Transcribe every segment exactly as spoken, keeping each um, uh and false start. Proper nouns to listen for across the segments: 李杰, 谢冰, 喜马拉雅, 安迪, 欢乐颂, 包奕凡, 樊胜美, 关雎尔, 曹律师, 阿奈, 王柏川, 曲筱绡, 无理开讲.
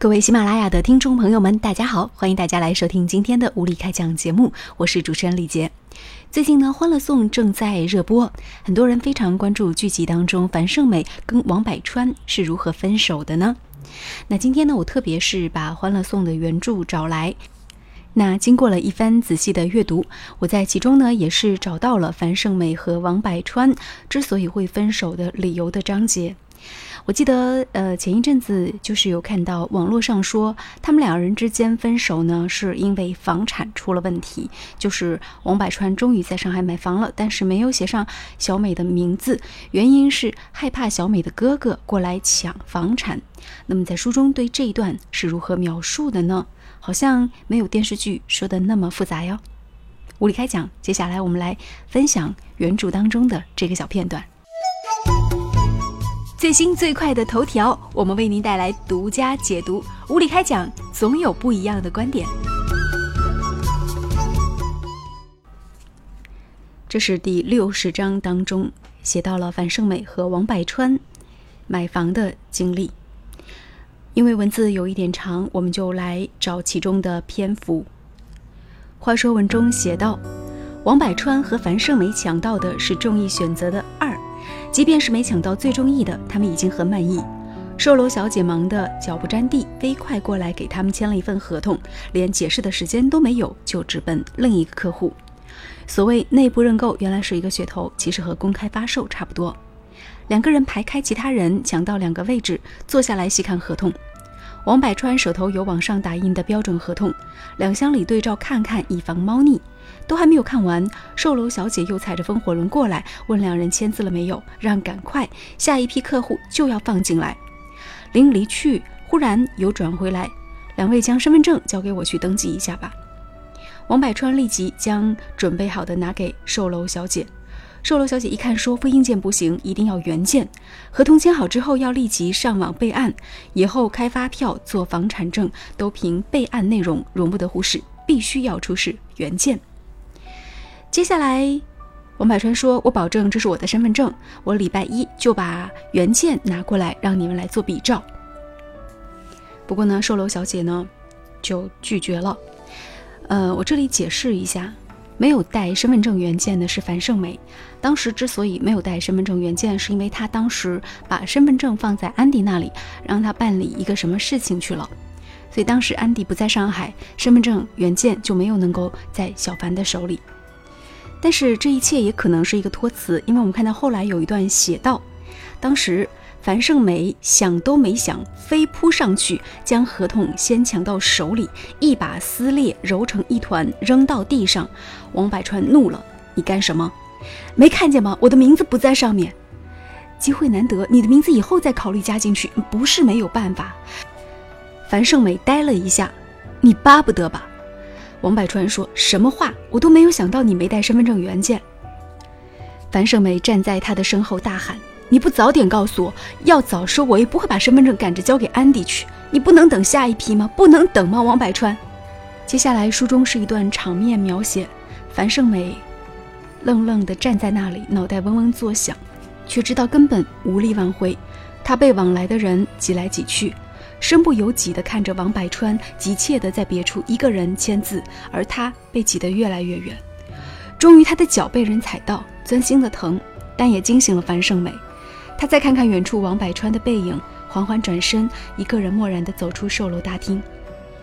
各位喜马拉雅的听众朋友们，大家好，欢迎大家来收听今天的无理开讲节目，我是主持人李杰。最近呢，《欢乐颂》正在热播，很多人非常关注剧集当中樊胜美跟王柏川是如何分手的呢？那今天呢，我特别是把《欢乐颂》的原著找来，那经过了一番仔细的阅读，我在其中呢也是找到了樊胜美和王柏川之所以会分手的理由的章节。我记得呃，前一阵子就是有看到网络上说，他们两人之间分手呢，是因为房产出了问题，就是王柏川终于在上海买房了，但是没有写上小美的名字，原因是害怕小美的哥哥过来抢房产。那么在书中对这一段是如何描述的呢？好像没有电视剧说的那么复杂哟。无理开讲，接下来我们来分享原著当中的这个小片段。最新最快的头条，我们为您带来独家解读。无理开讲，总有不一样的观点。这是第六十章当中写到了樊胜美和王柏川买房的经历。因为文字有一点长，我们就来找其中的篇幅。话说文中写道，王柏川和樊胜美抢到的是众议选择的二。即便是没抢到最中意的，他们已经很满意。售楼小姐忙得脚不沾地，飞快过来给他们签了一份合同，连解释的时间都没有，就直奔另一个客户。所谓内部认购，原来是一个噱头，其实和公开发售差不多。两个人排开其他人，抢到两个位置，坐下来细看合同。王柏川手头有网上打印的标准合同，两箱里对照看看，以防猫腻。都还没有看完，售楼小姐又踩着风火轮过来，问两人签字了没有，让赶快，下一批客户就要放进来。临离去，忽然又转回来，两位将身份证交给我去登记一下吧。王柏川立即将准备好的拿给售楼小姐。售楼小姐一看说，复印件不行，一定要原件。合同签好之后要立即上网备案，以后开发票做房产证都凭备案内容，容不得忽视，必须要出示原件。接下来王柏川说，我保证这是我的身份证，我礼拜一就把原件拿过来让你们来做比照。不过呢，售楼小姐呢就拒绝了。呃，我这里解释一下，没有带身份证原件的是樊胜美。当时之所以没有带身份证原件，是因为她当时把身份证放在安迪那里，让她办理一个什么事情去了，所以当时安迪不在上海，身份证原件就没有能够在小樊的手里。但是这一切也可能是一个托词，因为我们看到后来有一段写道，当时樊胜美想都没想，飞扑上去将合同先抢到手里，一把撕裂揉成一团扔到地上。王柏川怒了，你干什么？没看见吗？我的名字不在上面。机会难得，你的名字以后再考虑加进去，不是没有办法。樊胜美呆了一下，你巴不得吧？王柏川说，什么话，我都没有想到你没带身份证原件。樊胜美站在他的身后大喊，你不早点告诉我，要早说我也不会把身份证赶着交给安迪去，你不能等下一批吗？不能等吗？王柏川。接下来书中是一段场面描写，樊胜美愣愣地站在那里，脑袋嗡嗡作响，却知道根本无力挽回。他被往来的人挤来挤去，身不由己地看着王柏川急切地在别处一个人签字，而他被挤得越来越远。终于他的脚被人踩到，钻心的疼，但也惊醒了樊胜美。他再看看远处王柏川的背影，缓缓转身，一个人漠然地走出售楼大厅，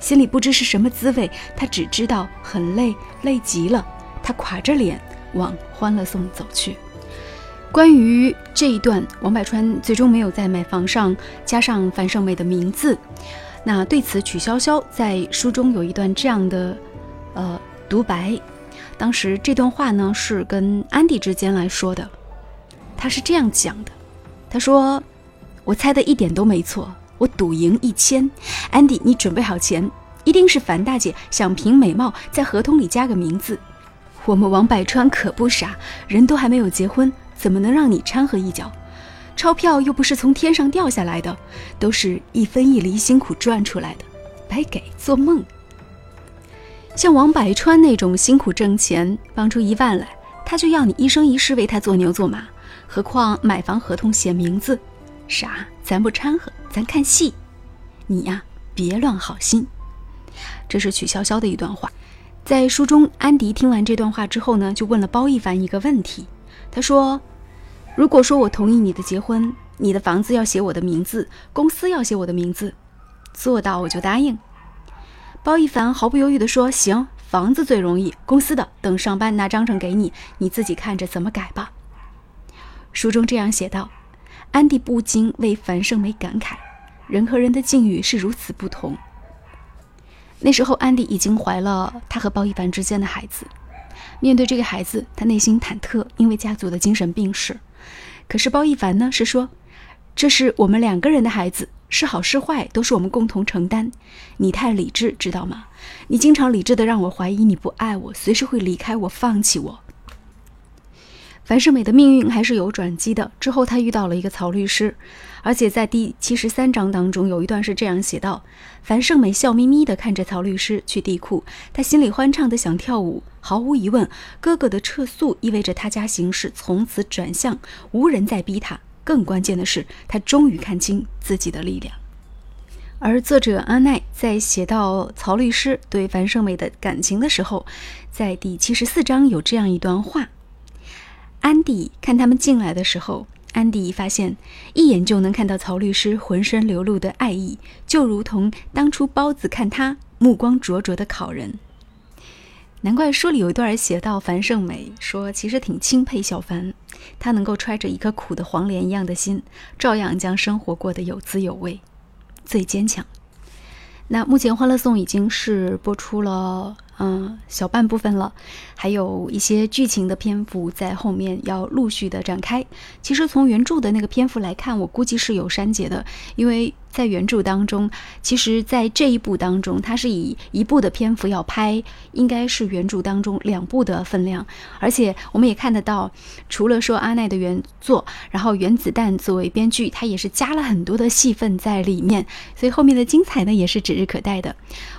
心里不知是什么滋味，他只知道很累，累极了。他垮着脸往欢乐颂走去。关于这一段，王柏川最终没有在买房上加上樊胜美的名字。那对此，曲筱绡在书中有一段这样的呃独白，当时这段话呢是跟安迪之间来说的，他是这样讲的。他说，我猜的一点都没错，我赌赢一千。安迪，你准备好钱，一定是樊大姐想凭美貌在合同里加个名字。我们王柏川可不傻，人都还没有结婚，怎么能让你掺和一脚？钞票又不是从天上掉下来的，都是一分一厘辛苦赚出来的，白给，做梦。像王柏川那种辛苦挣钱帮出一万来，他就要你一生一世为他做牛做马，何况买房合同写名字，傻，咱不掺和，咱看戏。你呀、啊，别乱好心。这是曲筱绡的一段话。在书中，安迪听完这段话之后呢，就问了包奕凡一个问题。他说，如果说我同意你的结婚，你的房子要写我的名字，公司要写我的名字，做到我就答应。包奕凡毫不犹豫地说，行，房子最容易，公司的等上班拿章程给你，你自己看着怎么改吧。书中这样写道。安迪不禁为樊胜美感慨，人和人的境遇是如此不同。那时候安迪已经怀了他和包奕凡之间的孩子，面对这个孩子，他内心忐忑，因为家族的精神病史。可是包奕凡呢，是说这是我们两个人的孩子，是好是坏都是我们共同承担，你太理智，知道吗？你经常理智的让我怀疑你不爱我，随时会离开我，放弃我。樊胜美的命运还是有转机的，之后她遇到了一个曹律师，而且在第七十三章当中有一段是这样写道，樊胜美笑眯眯地看着曹律师去地库，她心里欢畅地想跳舞。毫无疑问，哥哥的撤诉意味着她家形势从此转向，无人再逼她，更关键的是她终于看清自己的力量。而作者阿奈在写到曹律师对樊胜美的感情的时候，在第七十四章有这样一段话。安迪看他们进来的时候，安迪发现一眼就能看到曹律师浑身流露的爱意，就如同当初包子看他目光灼灼的考人。难怪书里有一段写到樊胜美说，其实挺钦佩小樊，他能够揣着一颗苦的黄连一样的心，照样将生活过得有滋有味，最坚强。那目前《欢乐颂》已经是播出了嗯，小半部分了，还有一些剧情的篇幅在后面要陆续的展开。其实从原著的那个篇幅来看，我估计是有删节的，因为在原著当中，其实在这一部当中，它是以一部的篇幅要拍，应该是原著当中两部的分量。而且我们也看得到，除了说阿奈的原作，然后原子弹作为编剧，他也是加了很多的戏份在里面，所以后面的精彩呢也是指日可待的。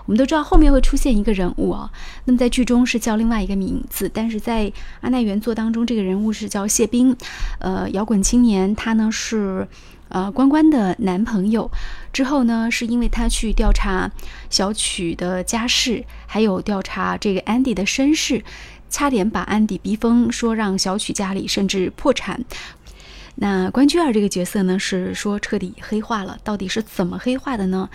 我们都知道后面会出现一个人物啊，那么在剧中是叫另外一个名字，但是在阿奈原作当中，这个人物是叫谢冰，呃，摇滚青年，他呢是。呃，关关的男朋友之后呢，是因为他去调查小曲的家世，还有调查这个安迪的身世，差点把安迪逼疯，说让小曲家里甚至破产。那关雎尔这个角色呢，是说彻底黑化了，到底是怎么黑化的呢？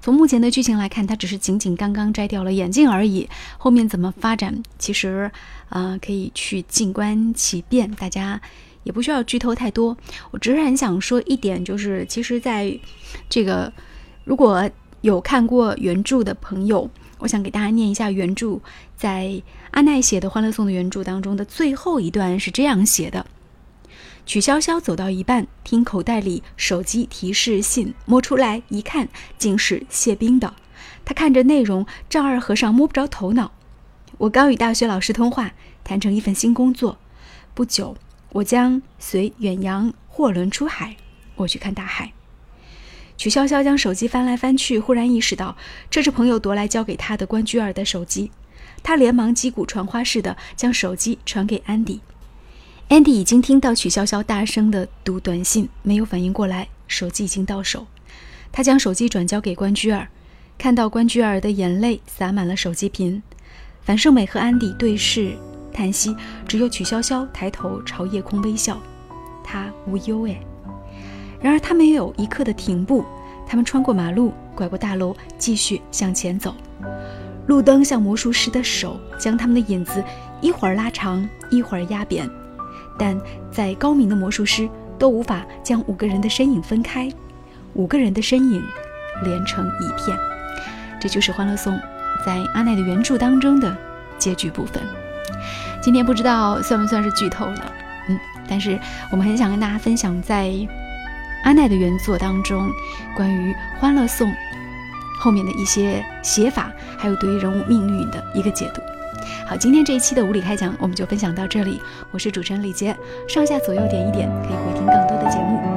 从目前的剧情来看，他只是仅仅刚刚摘掉了眼镜而已，后面怎么发展，其实啊、呃，可以去静观其变，大家也不需要剧透太多。我只是很想说一点，就是其实在这个如果有看过原著的朋友，我想给大家念一下原著，在阿奈写的《欢乐颂》的原著当中的最后一段是这样写的。曲筱绡走到一半，听口袋里手机提示信，摸出来一看，竟是谢冰的。他看着内容，丈二和尚摸不着头脑。我刚与大学老师通话，谈成一份新工作，不久我将随远洋货轮出海，我去看大海。曲筱绡将手机翻来翻去，忽然意识到这是朋友夺来交给他的关雎尔的手机，他连忙击鼓传花似的将手机传给安迪。安迪已经听到曲筱绡大声的读短信，没有反应过来，手机已经到手。他将手机转交给关雎尔，看到关雎尔的眼泪洒满了手机屏。樊胜美和安迪对视叹息，只有曲筱绡抬头朝夜空微笑，她无忧哎。然而他没有一刻的停步，他们穿过马路，拐过大楼，继续向前走。路灯像魔术师的手，将他们的影子一会儿拉长，一会儿压扁，但再高明的魔术师都无法将五个人的身影分开，五个人的身影连成一片。这就是《欢乐颂》在阿奈的原著当中的结局部分。今天不知道算不算是剧透了，嗯，但是我们很想跟大家分享在阿奈的原作当中关于《欢乐颂》后面的一些写法，还有对于人物命运的一个解读。好，今天这一期的无理开讲我们就分享到这里，我是主持人李杰，上下左右点一点可以回听更多的节目。